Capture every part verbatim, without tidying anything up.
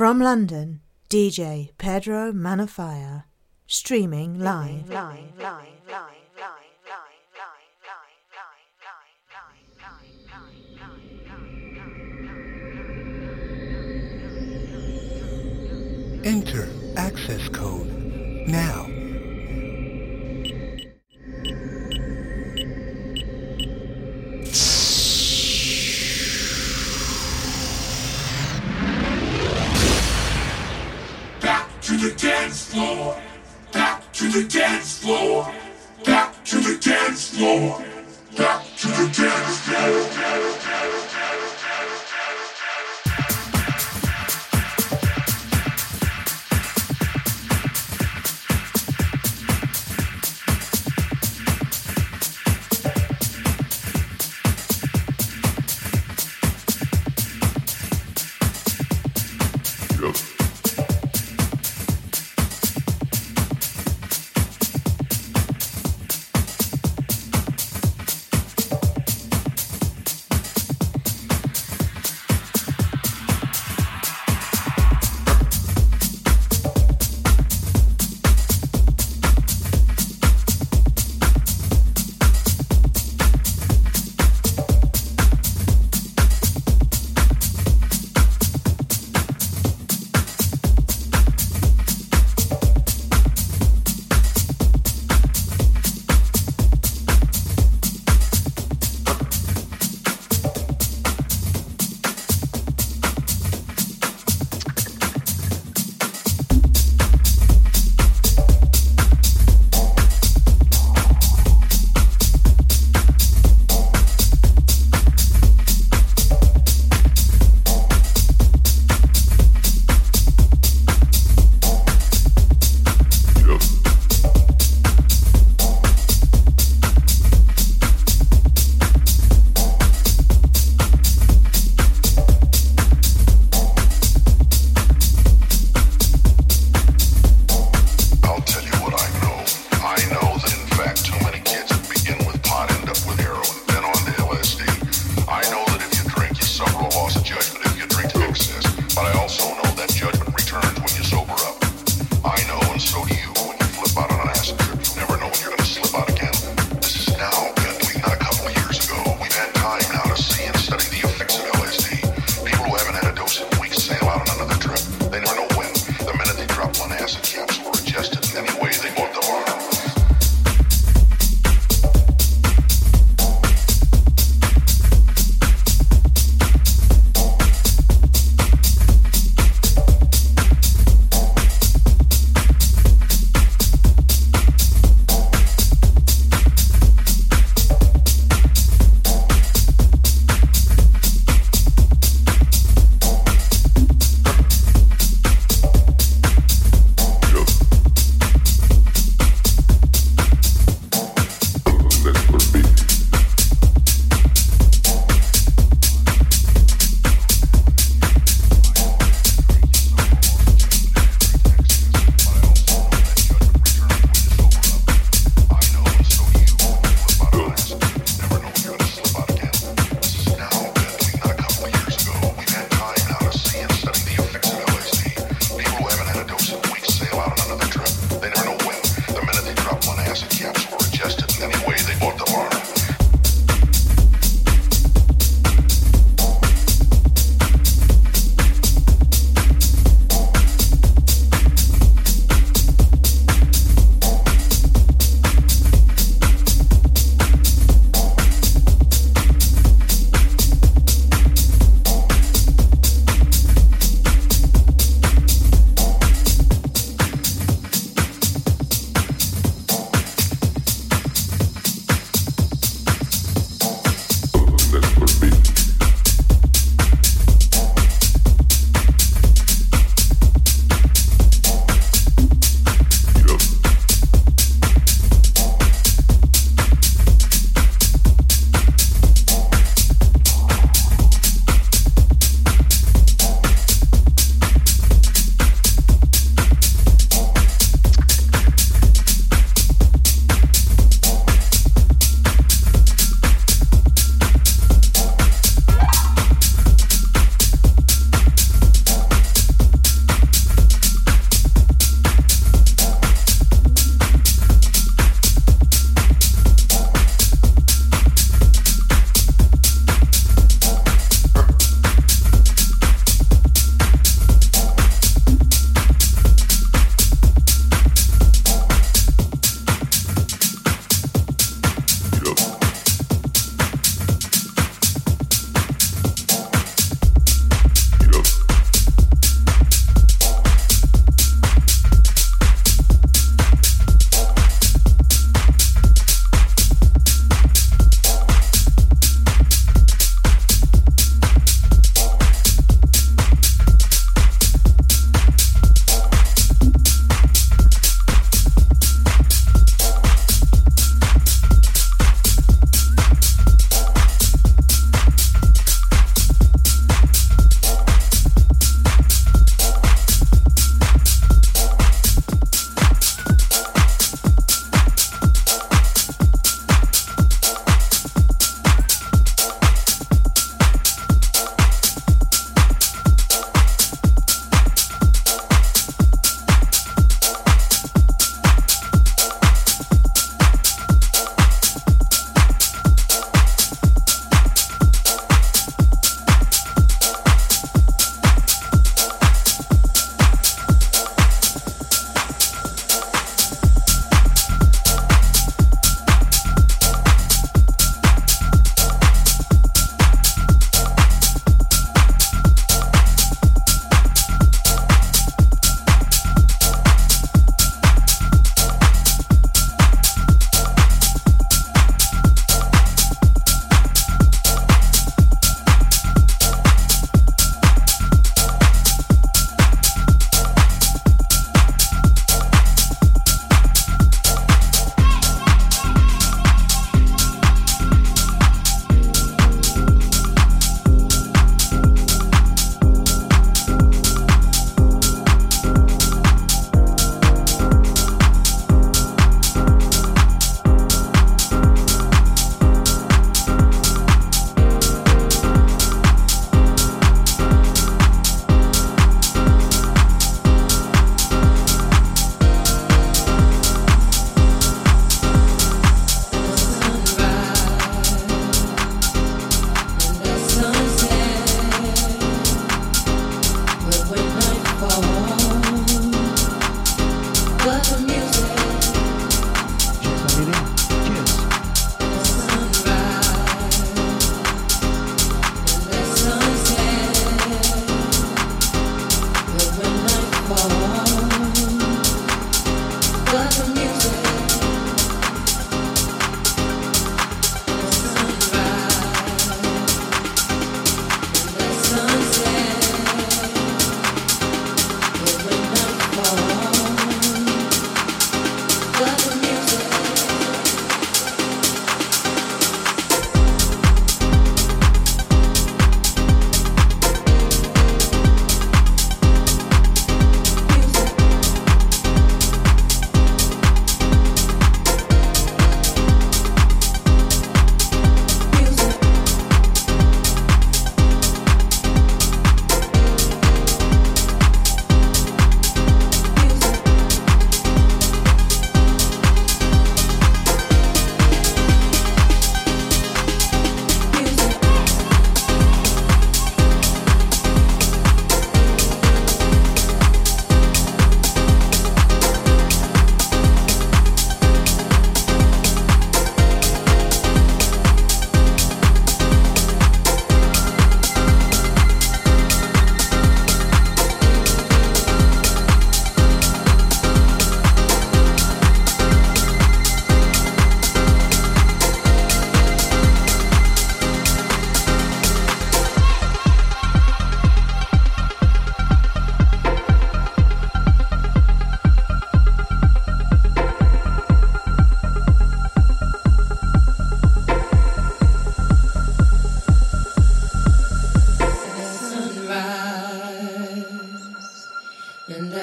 From London, D J Pedro Manafaya, streaming live. live, live, live. Enter access code now. Back to the dance floor. Back to the dance floor. Back to the dance floor. Back to the dance floor.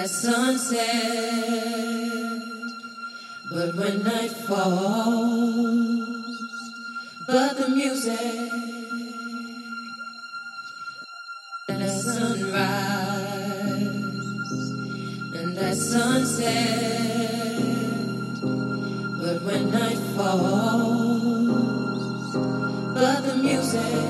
at sunset, but when night falls, but the music at sunrise and at sunset, but when night falls, but the music.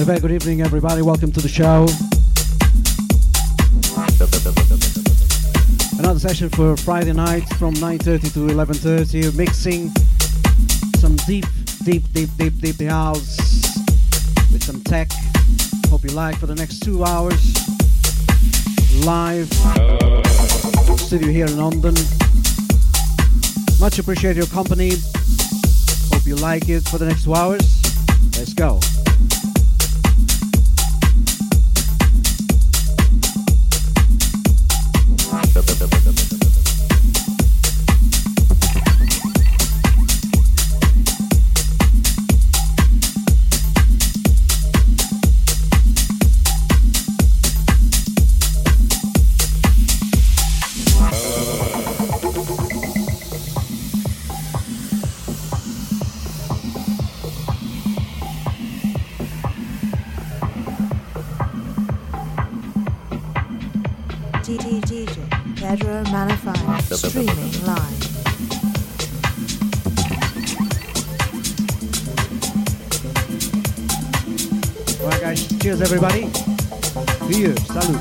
A very good evening, everybody. Welcome to the show. Another session for Friday night from nine thirty to eleven thirty. Mixing some deep, deep, deep, deep, deep house with some tech. Hope you like for the next two hours. Live studio here in London. Much appreciate your company. Hope you like it for the next two hours. Let's go. Pedro Manafaya, streaming live. Alright guys, cheers everybody. Beer, salute.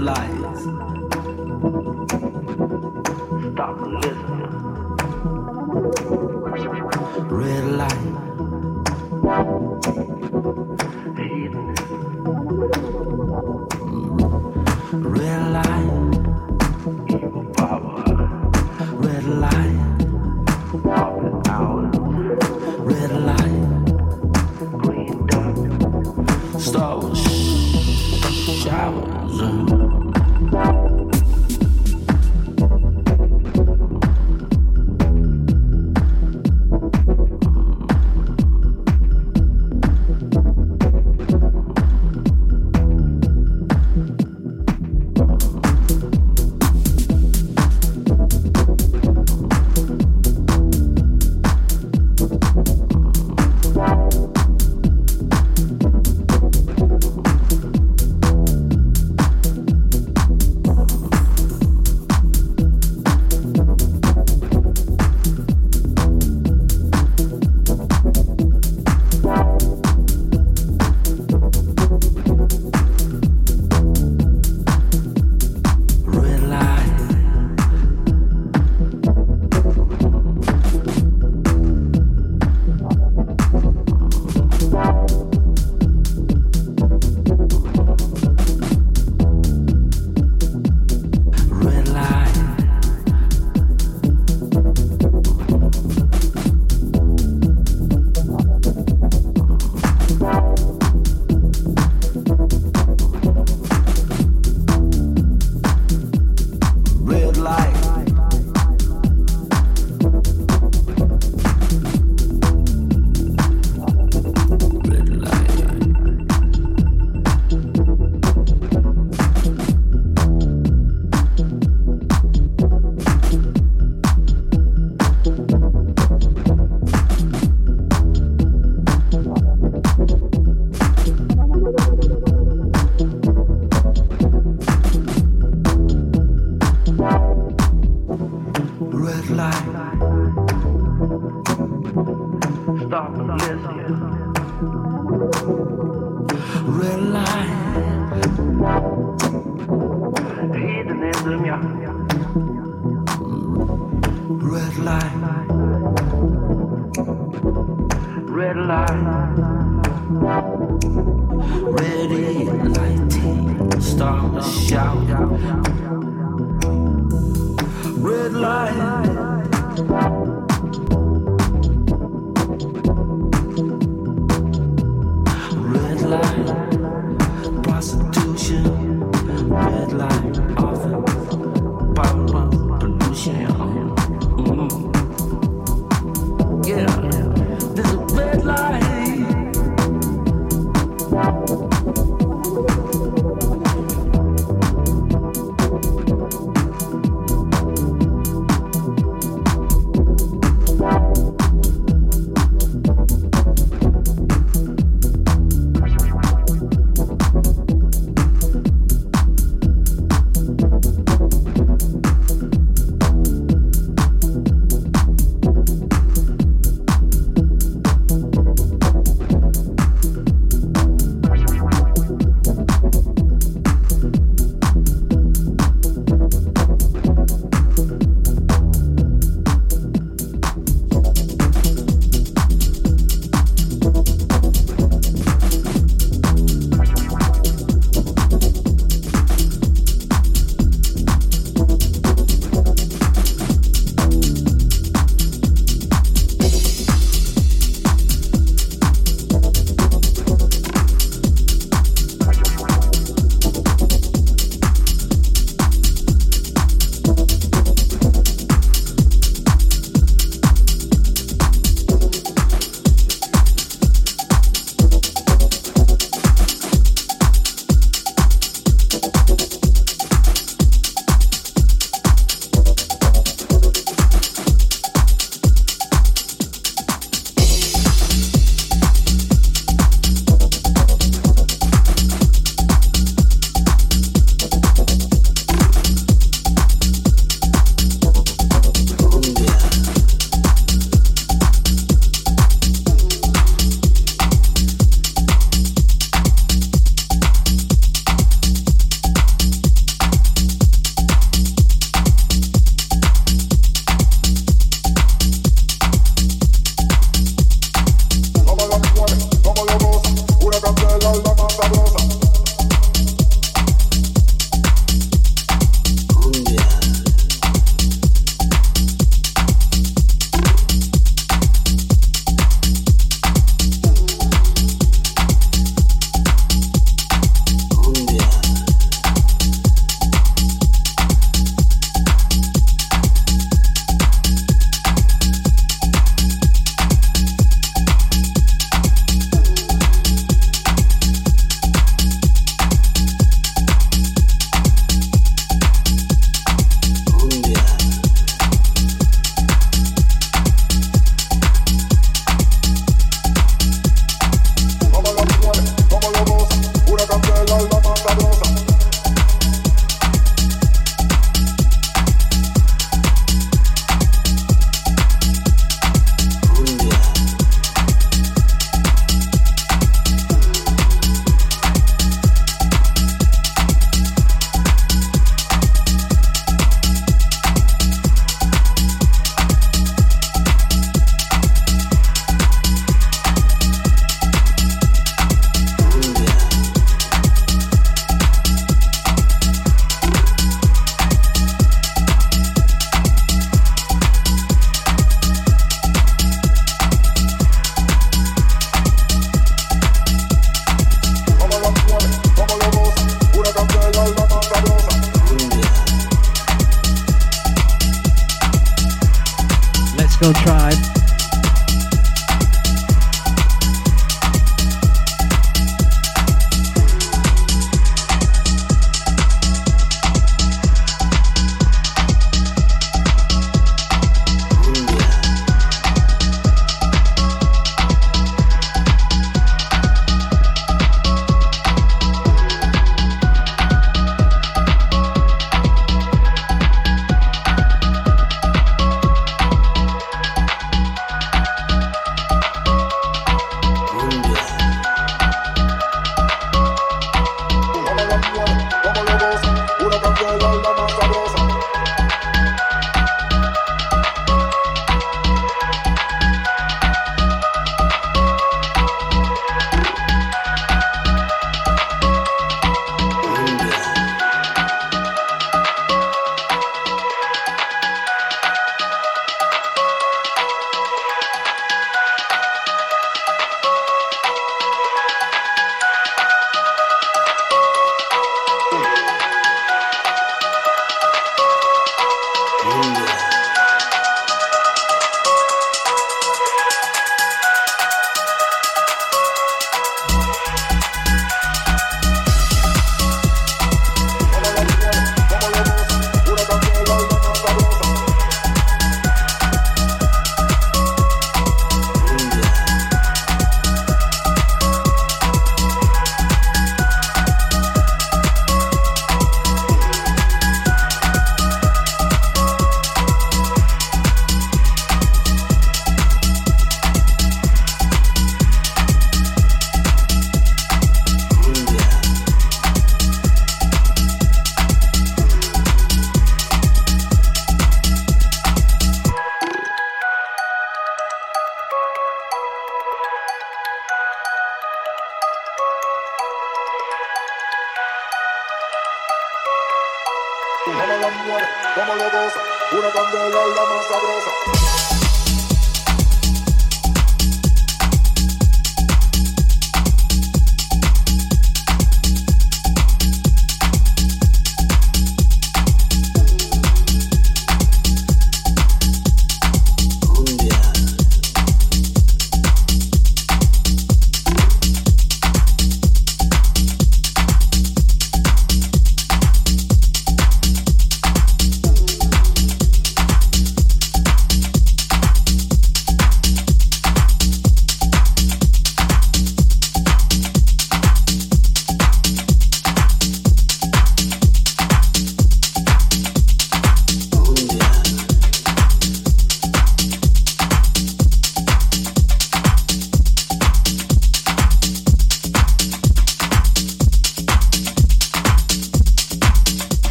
lies. Stop listening. Red light. Heathen. Red light. Evil power. Red light. Power hours. Red light. Green dark. Star showers. Disco Tribe.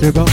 Roots Bar.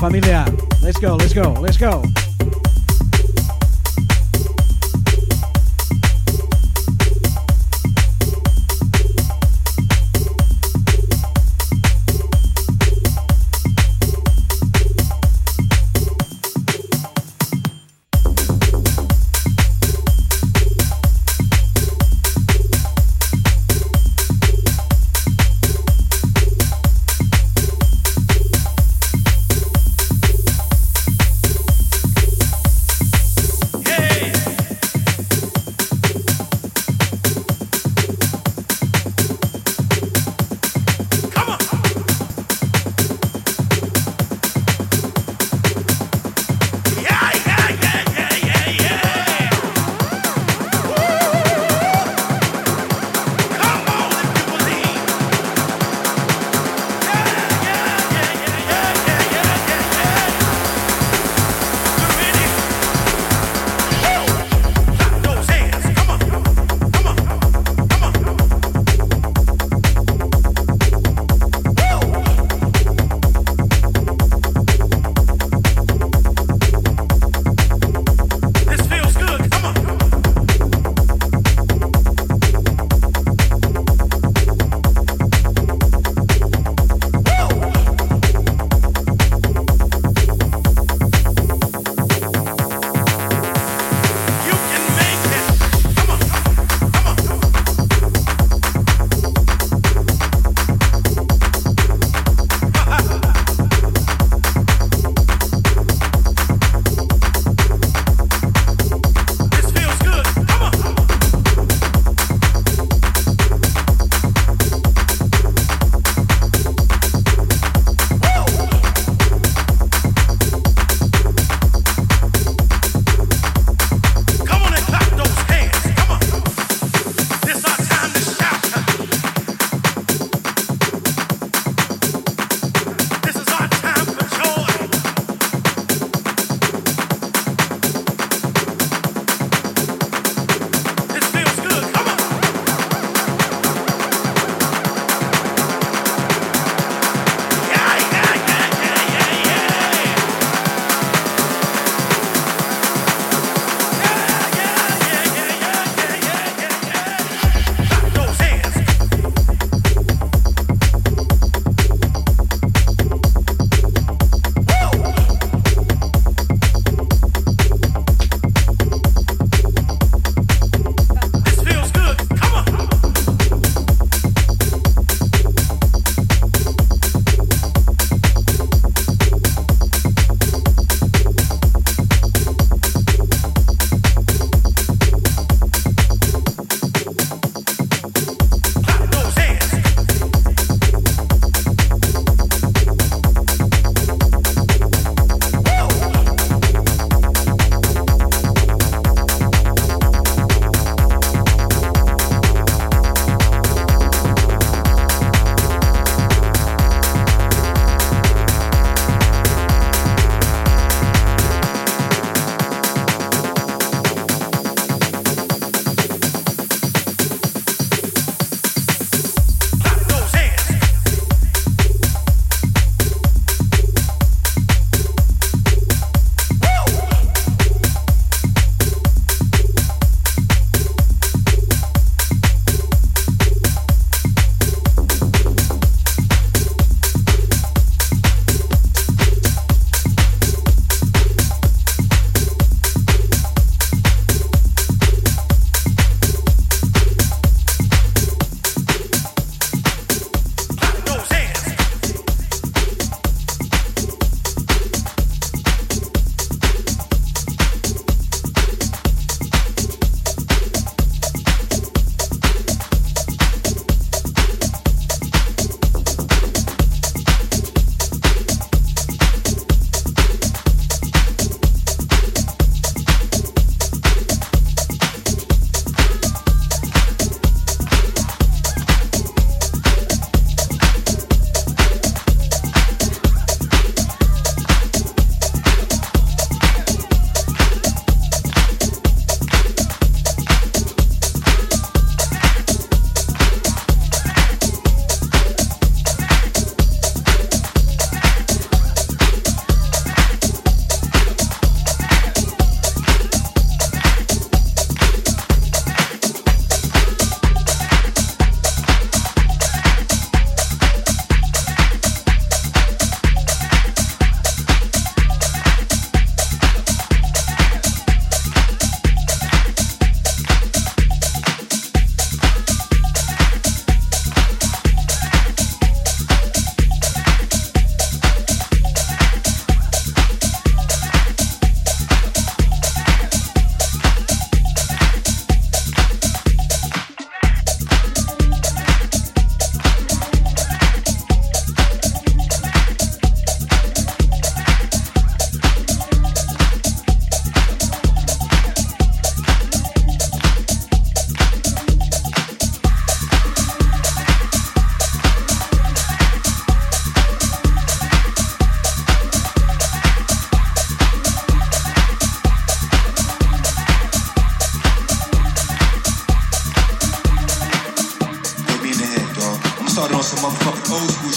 Familia, let's go, let's go, let's go.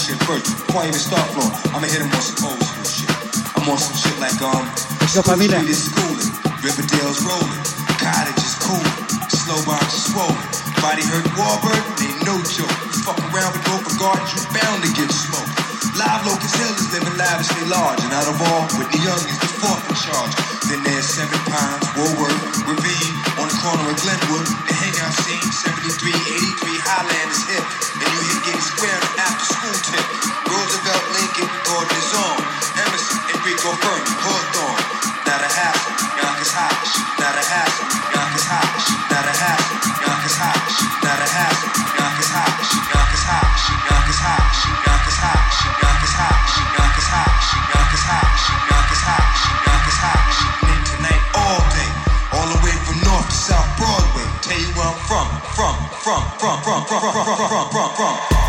shit first. Before I even start flowing, I'ma hit him on some old school shit. I'm on some shit like um School Street is schooling, Riverdale's rolling, cottage is cooling, slow box is swollen, body hurt Warburton, ain't no joke. You fuck around with open guards, you bound to get smoked. Live local killers living lavishly large, and out of all, Whitney Young is the fourth in charge. Then there's Seven Pines, Woolworth, Ravine, on the corner of Glenwood, the hangout scene, seventy-three, eighty-three, Highland is hip, and you hit Gate Square on after school tip. Roosevelt, Lincoln, Gordon is on, Emerson, Enrico Burton, Hawthorne, not a hassle, Yonkers hot, not a hassle, Yonkers hot, not a hassle, Yonkers hot, not a hassle, Yonkers hot, Yonkers hot, Yonkers hot, Yonkers hot, Yonkers hot, Yonkers hot, Yonkers hot, Yonkers hot, Yonkers hot. All day, all the way from North to South Broadway. Tell you where I'm from, from, from, from, from, from, from, from, from, from, from, from.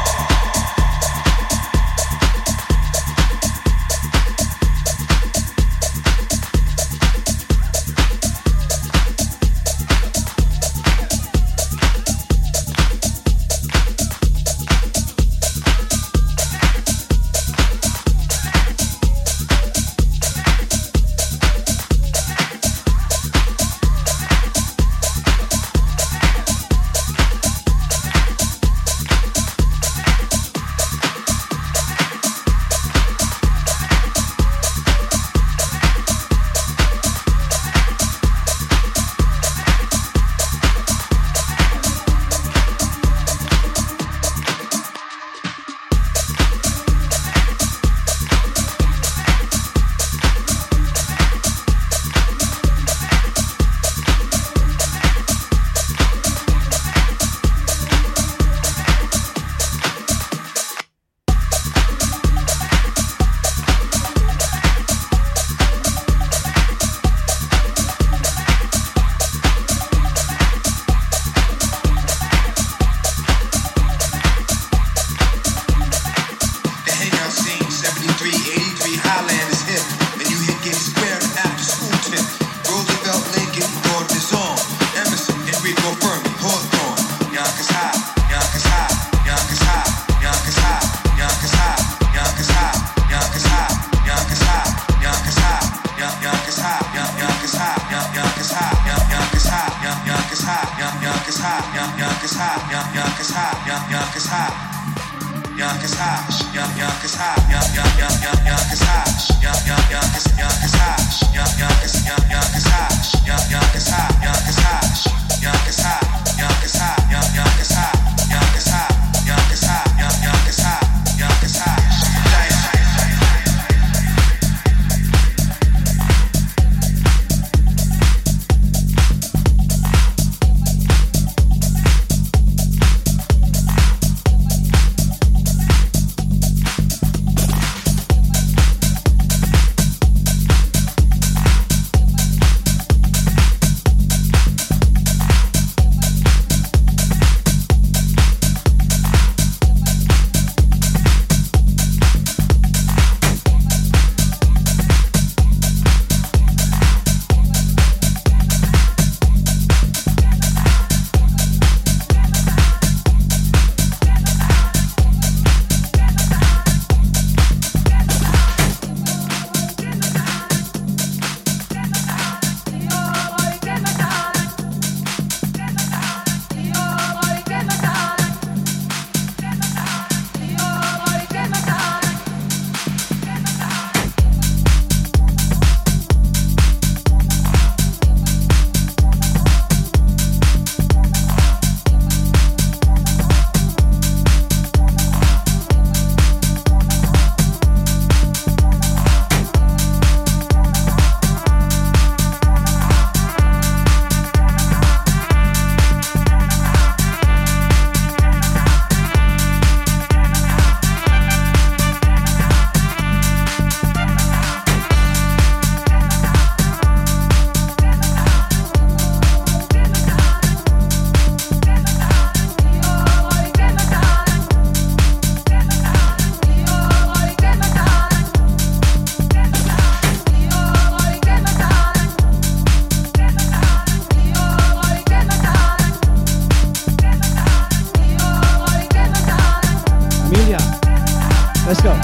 Let's go.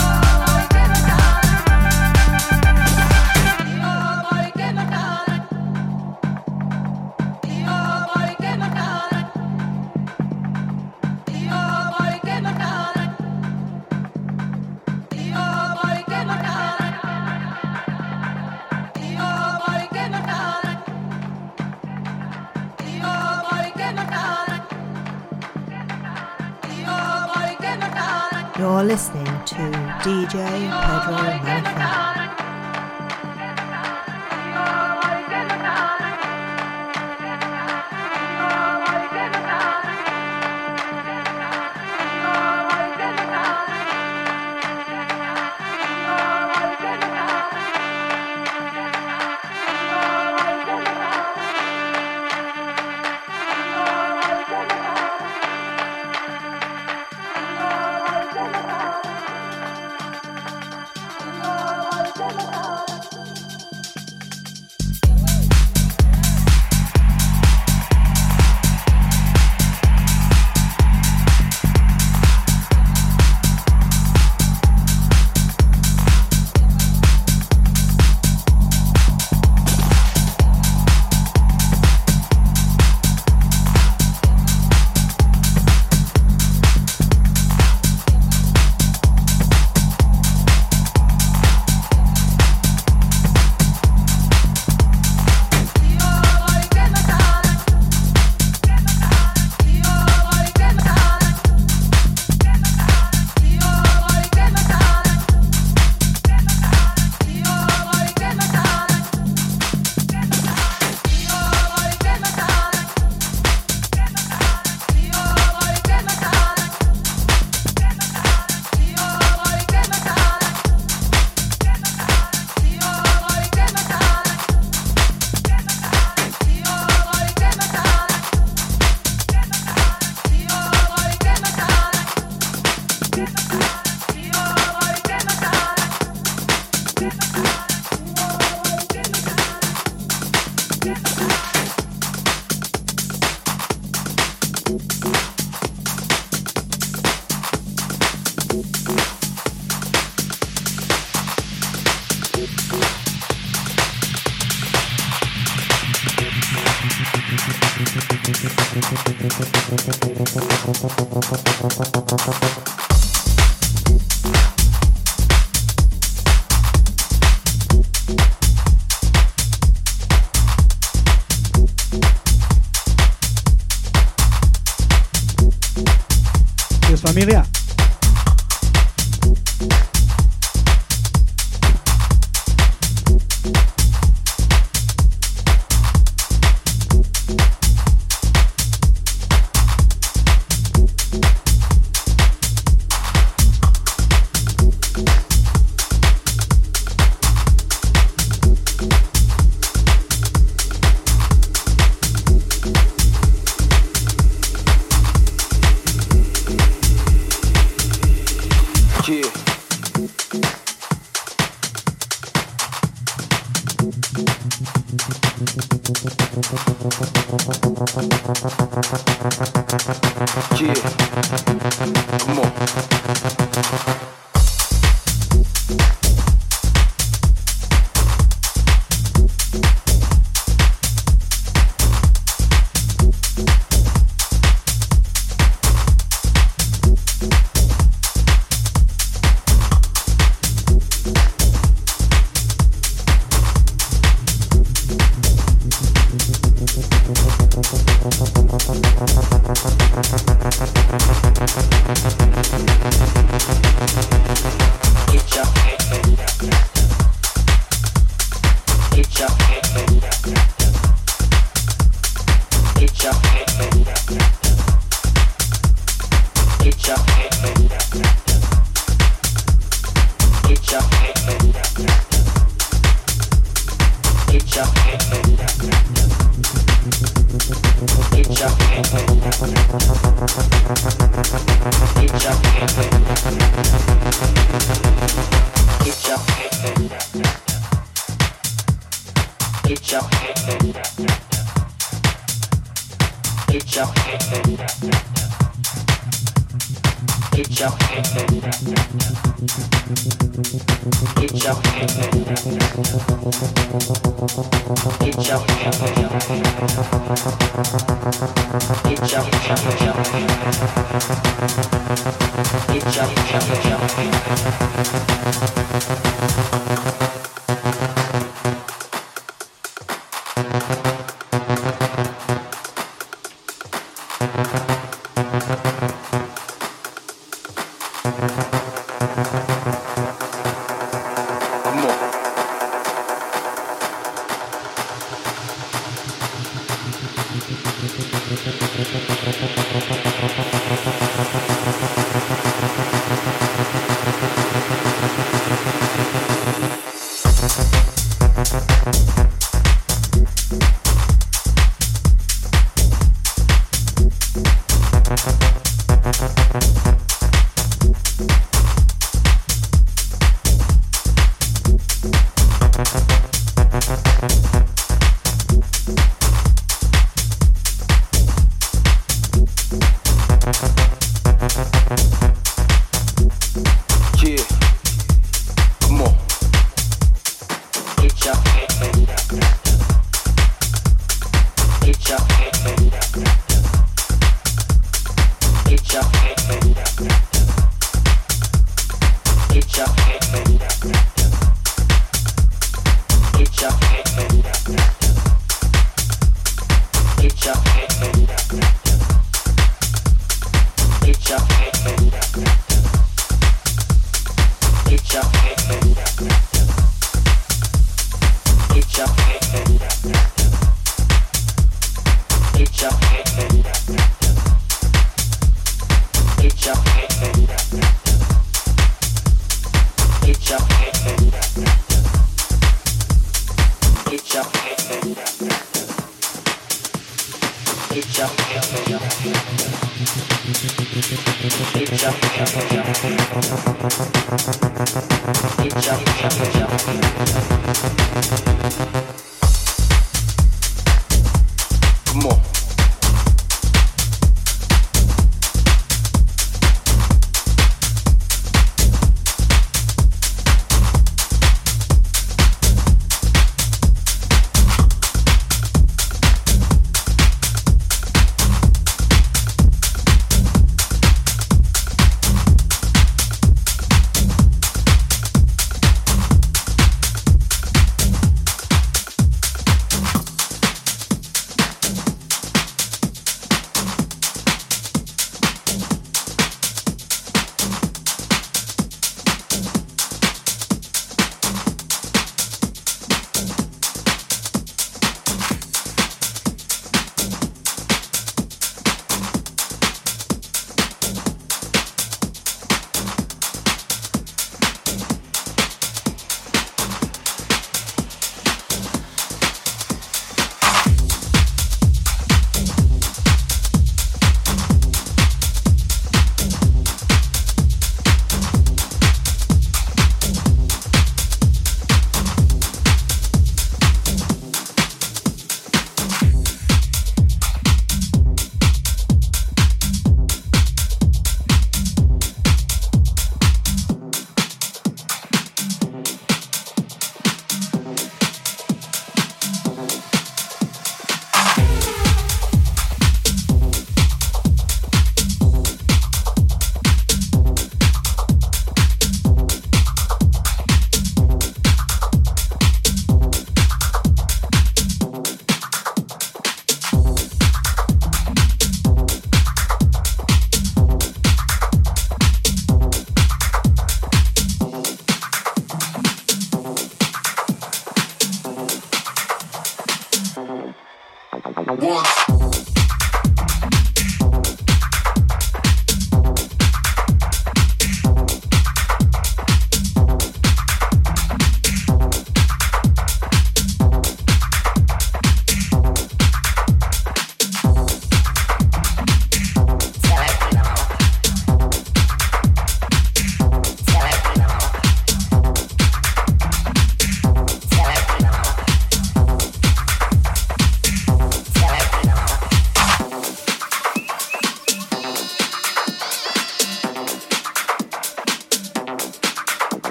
You're listening to D J Pedro Manafaya. Familia. Get your hands up. Get your hands up. Get your hands up. Get your hands up. Get your hands up. Get your hands up.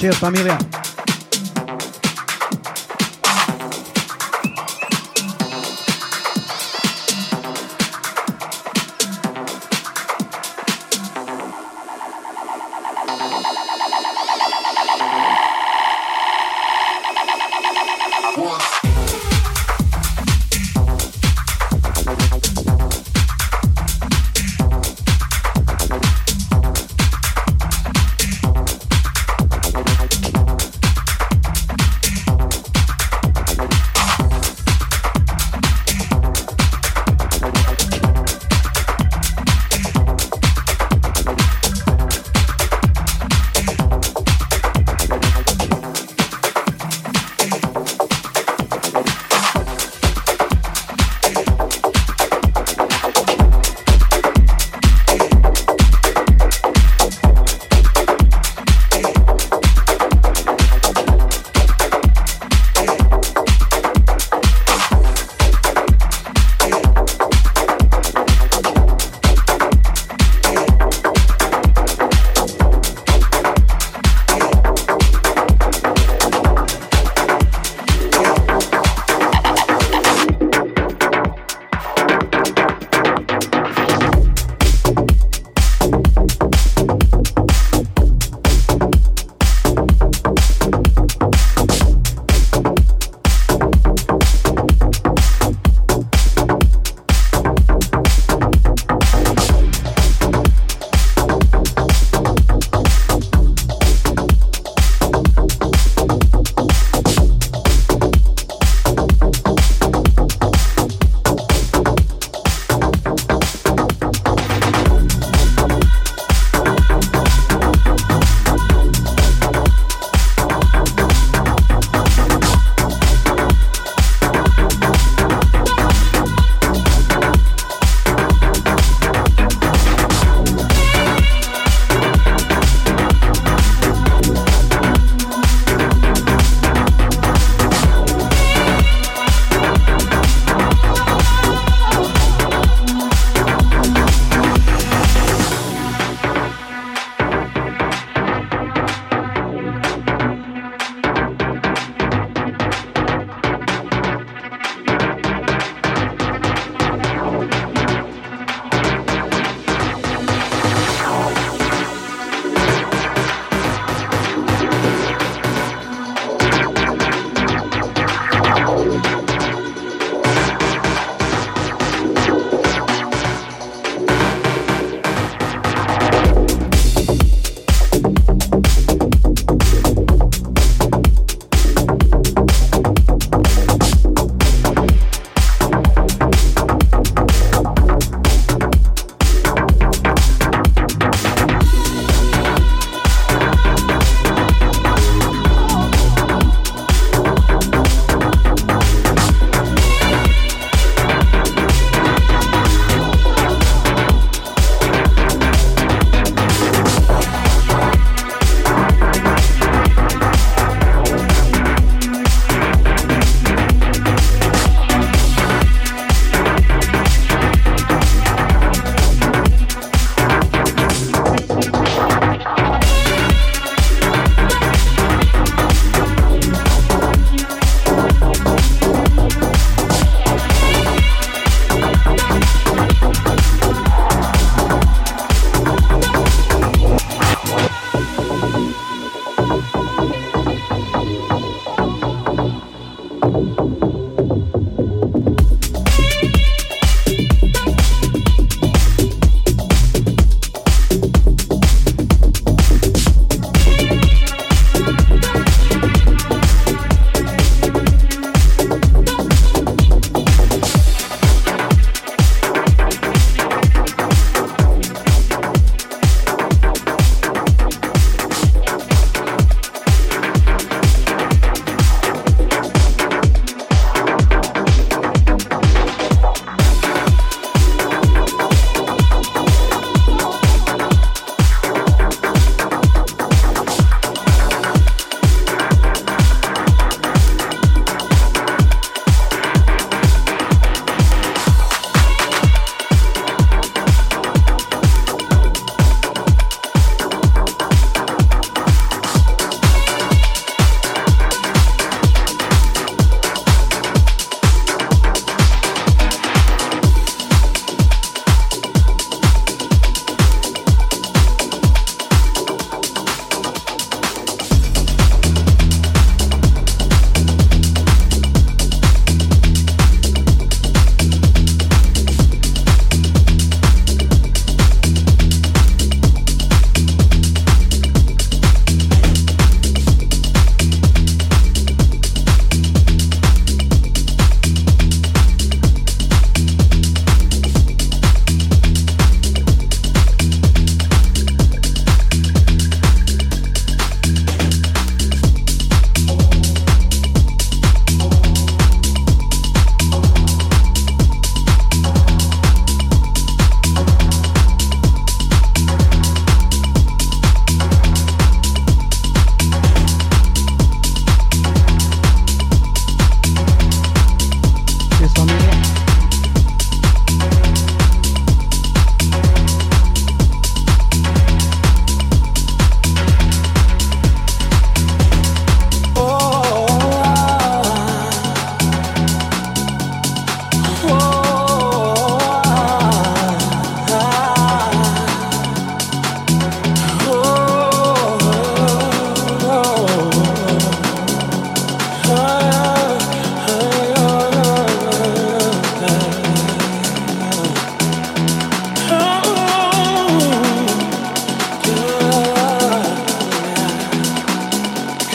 Cheers, familia.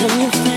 Oh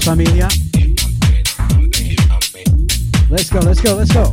familia. Let's go, let's go, let's go.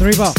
arriba.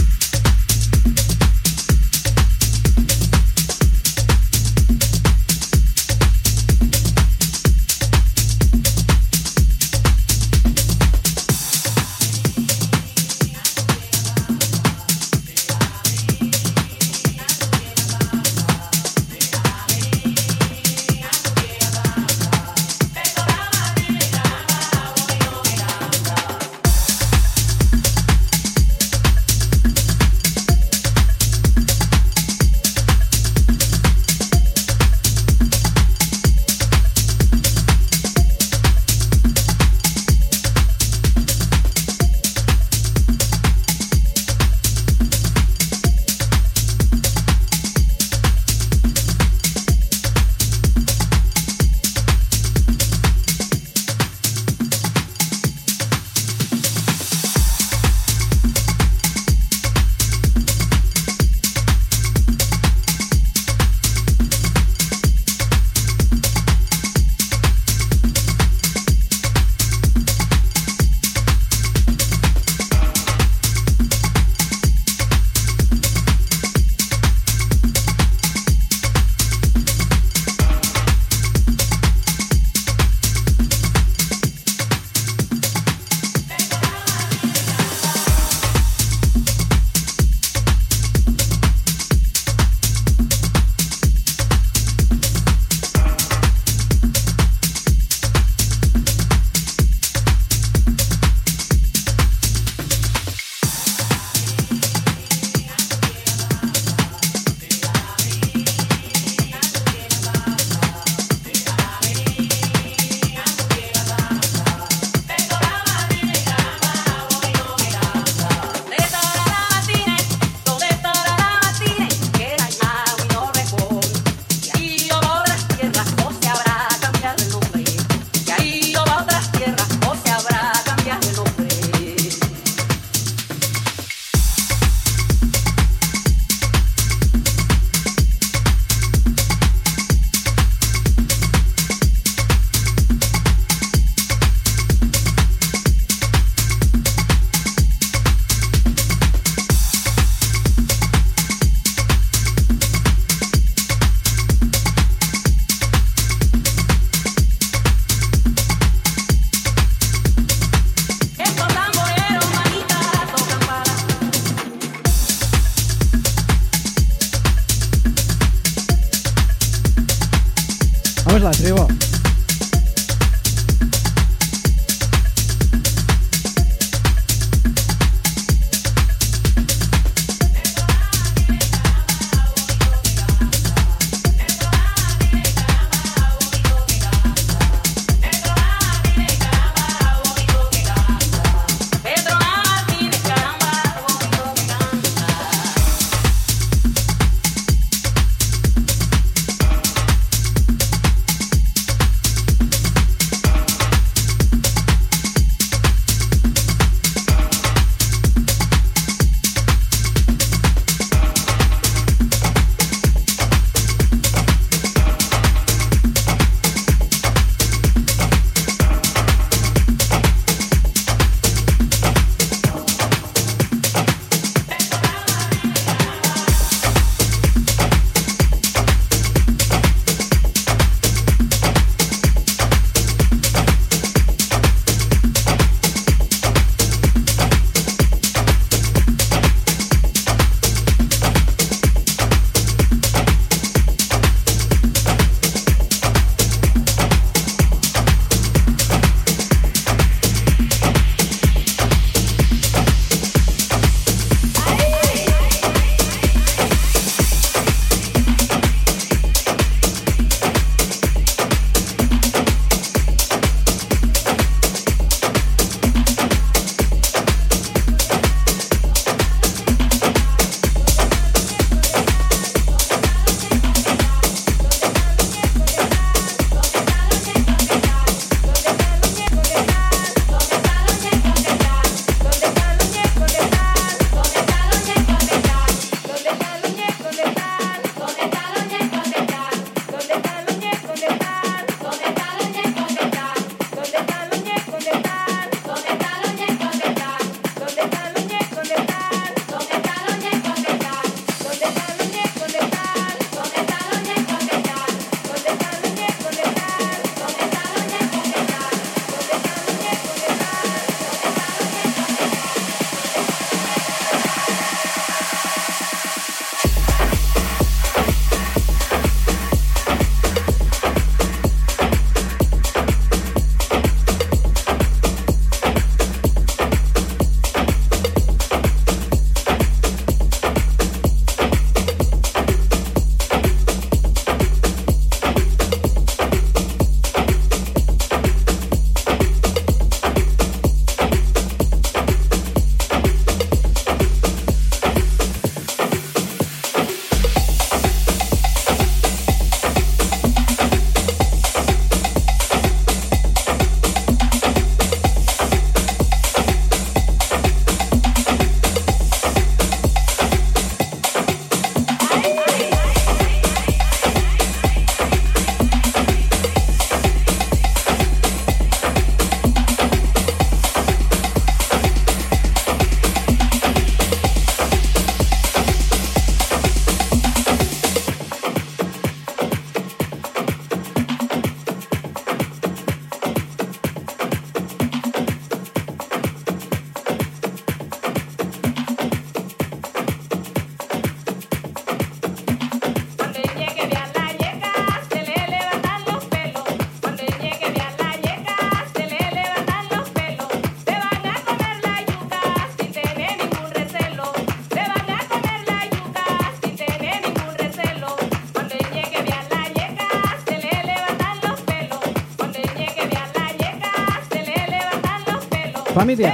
Familia.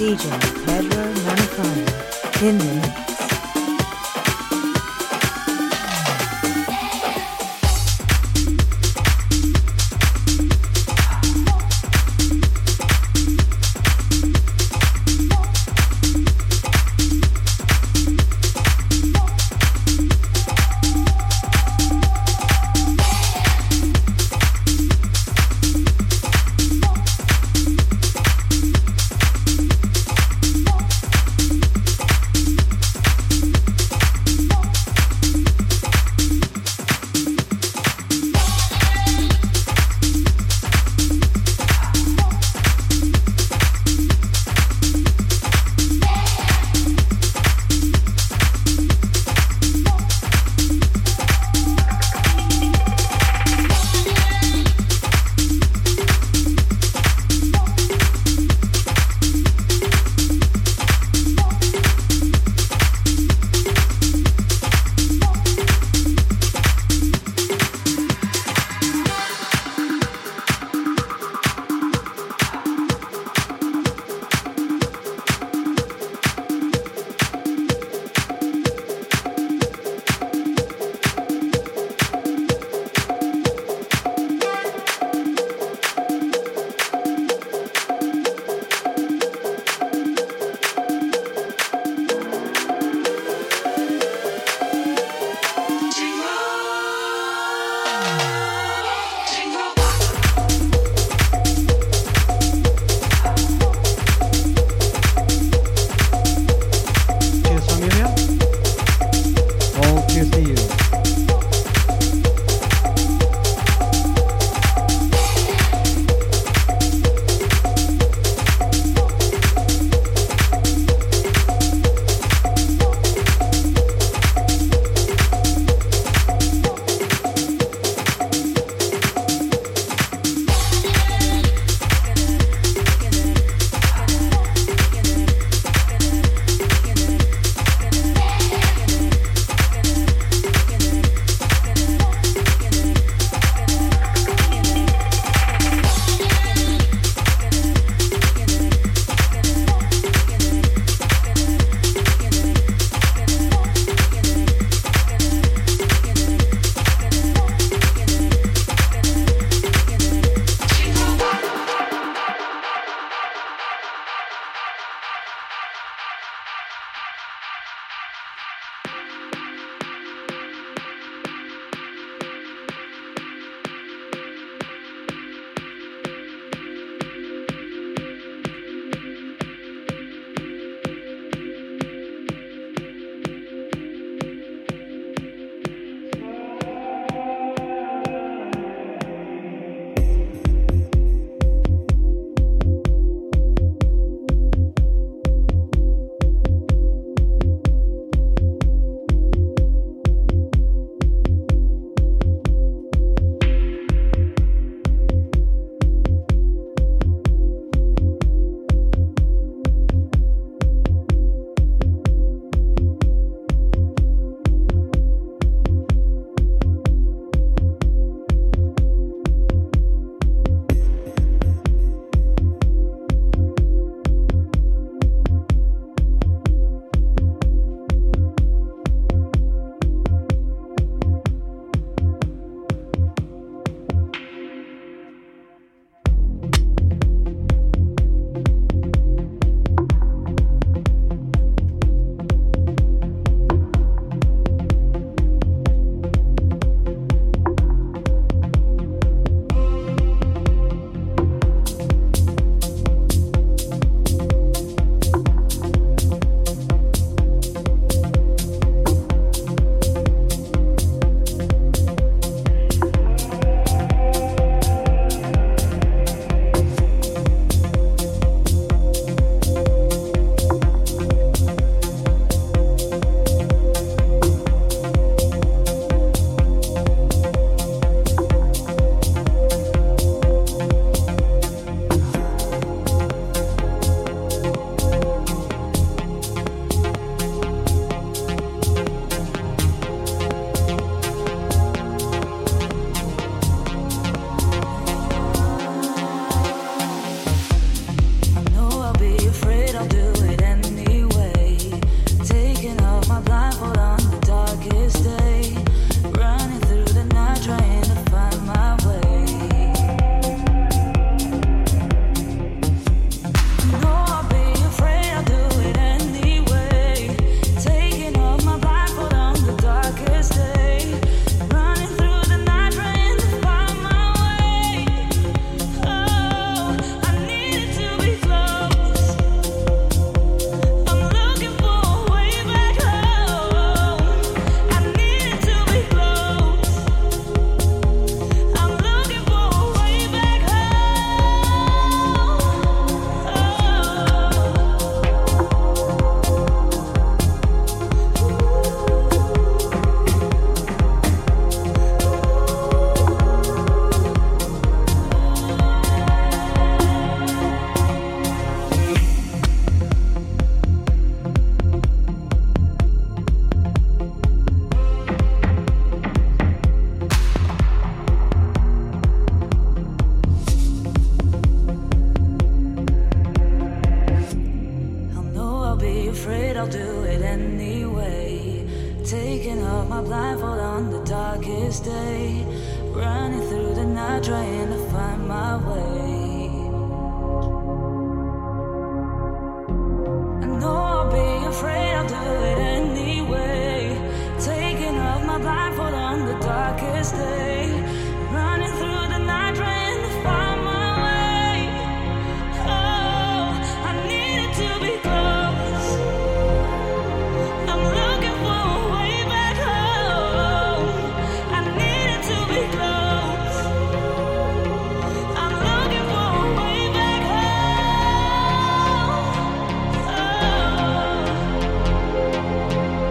D J Pedro Manafaya in the mix. darkest day, running through the night, trying to find my way. I know I'll be afraid, I'll do it anyway, taking off my blindfold on the darkest day, running through the night, trying to find my way. Oh, I needed to be close, I'm looking for a way back home. I needed to be close, I'm looking for a way back home. Oh. I needed to be close. I needed to be close. I needed to be close. I'm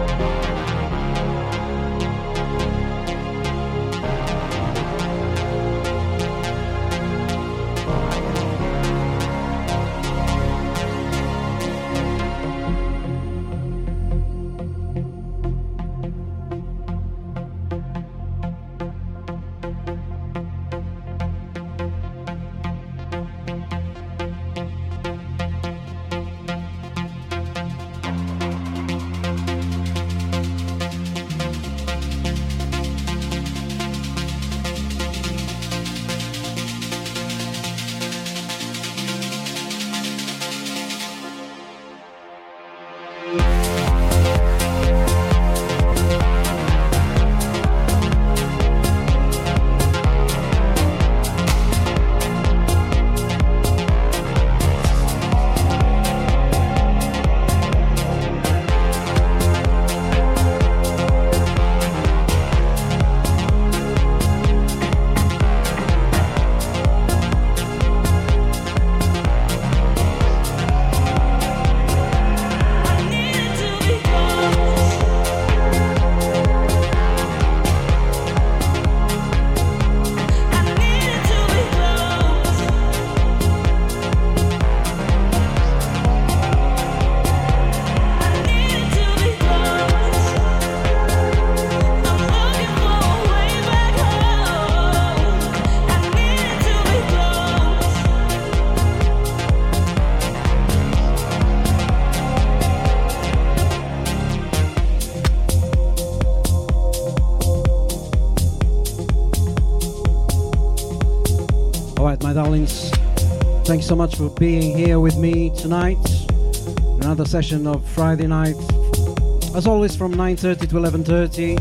looking for a way back home. I needed to be close. All right, my darlings, thanks so much for being here with me tonight. Another session of Friday night, as always, from nine thirty to eleven thirty.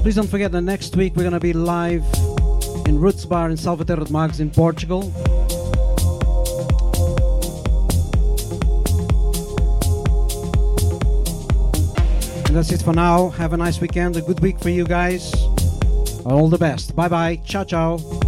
Please don't forget that next week we're going to be live in Roots Bar in Salvaterra de Magos in Portugal. And that's it for now. Have a nice weekend, a good week for you guys. All the best. Bye bye. Ciao, ciao.